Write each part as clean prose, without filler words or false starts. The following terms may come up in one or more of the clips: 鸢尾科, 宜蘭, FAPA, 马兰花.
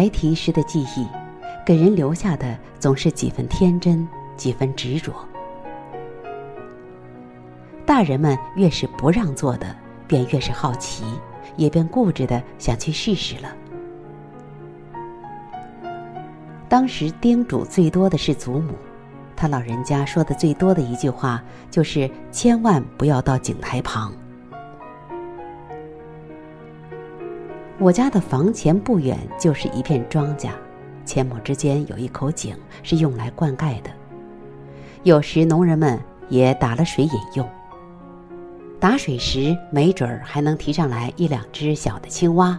孩提时的记忆，给人留下的总是几分天真，几分执着。大人们越是不让做的，便越是好奇，也便固执的想去试试了。当时叮嘱最多的是祖母，她老人家说的最多的一句话就是千万不要到井台旁。我家的房前不远就是一片庄稼，前亩之间有一口井，是用来灌溉的。有时农人们也打了水饮用，打水时没准儿还能提上来一两只小的青蛙。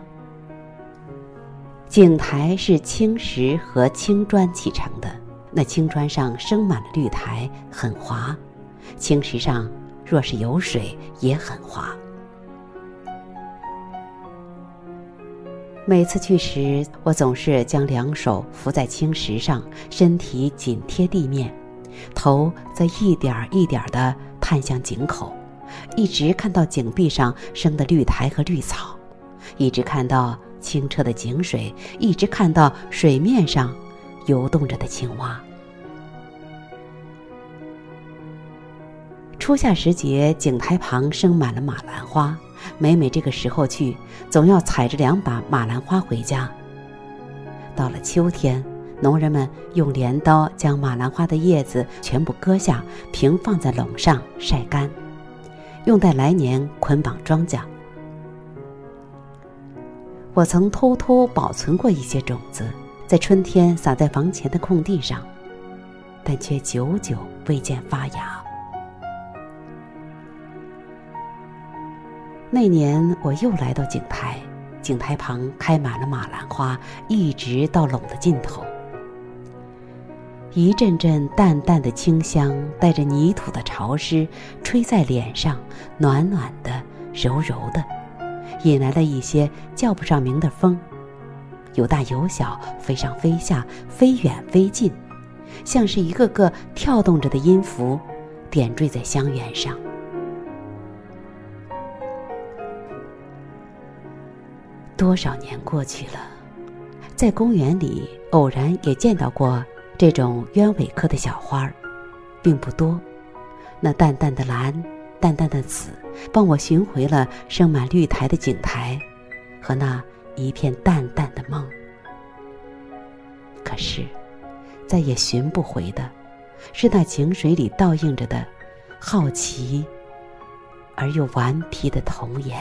井台是青石和青砖砌成的，那青砖上生满了绿苔，很滑；青石上若是有水也很滑。每次去时，我总是将两手扶在青石上，身体紧贴地面，头则一点一点地探向井口，一直看到井壁上生的绿苔和绿草，一直看到清澈的井水，一直看到水面上游动着的青蛙。初夏时节，井台旁生满了马兰花，每每这个时候去，总要采着两把马兰花回家。到了秋天，农人们用镰刀将马兰花的叶子全部割下，平放在垄上晒干，用在来年捆绑庄稼。我曾偷偷保存过一些种子，在春天撒在房前的空地上，但却久久未见发芽。那年我又来到井台，井台旁开满了马兰花，一直到垄的尽头。一阵阵淡淡的清香，带着泥土的潮湿，吹在脸上，暖暖的，柔柔的，引来了一些叫不上名的风，有大有小，飞上飞下，飞远飞近，像是一个个跳动着的音符，点缀在香园上。多少年过去了，在公园里偶然也见到过这种鸢尾科的小花儿，并不多。那淡淡的蓝，淡淡的紫，帮我寻回了生满绿苔的井台和那一片淡淡的梦。可是再也寻不回的是那井水里倒映着的好奇而又顽皮的童颜。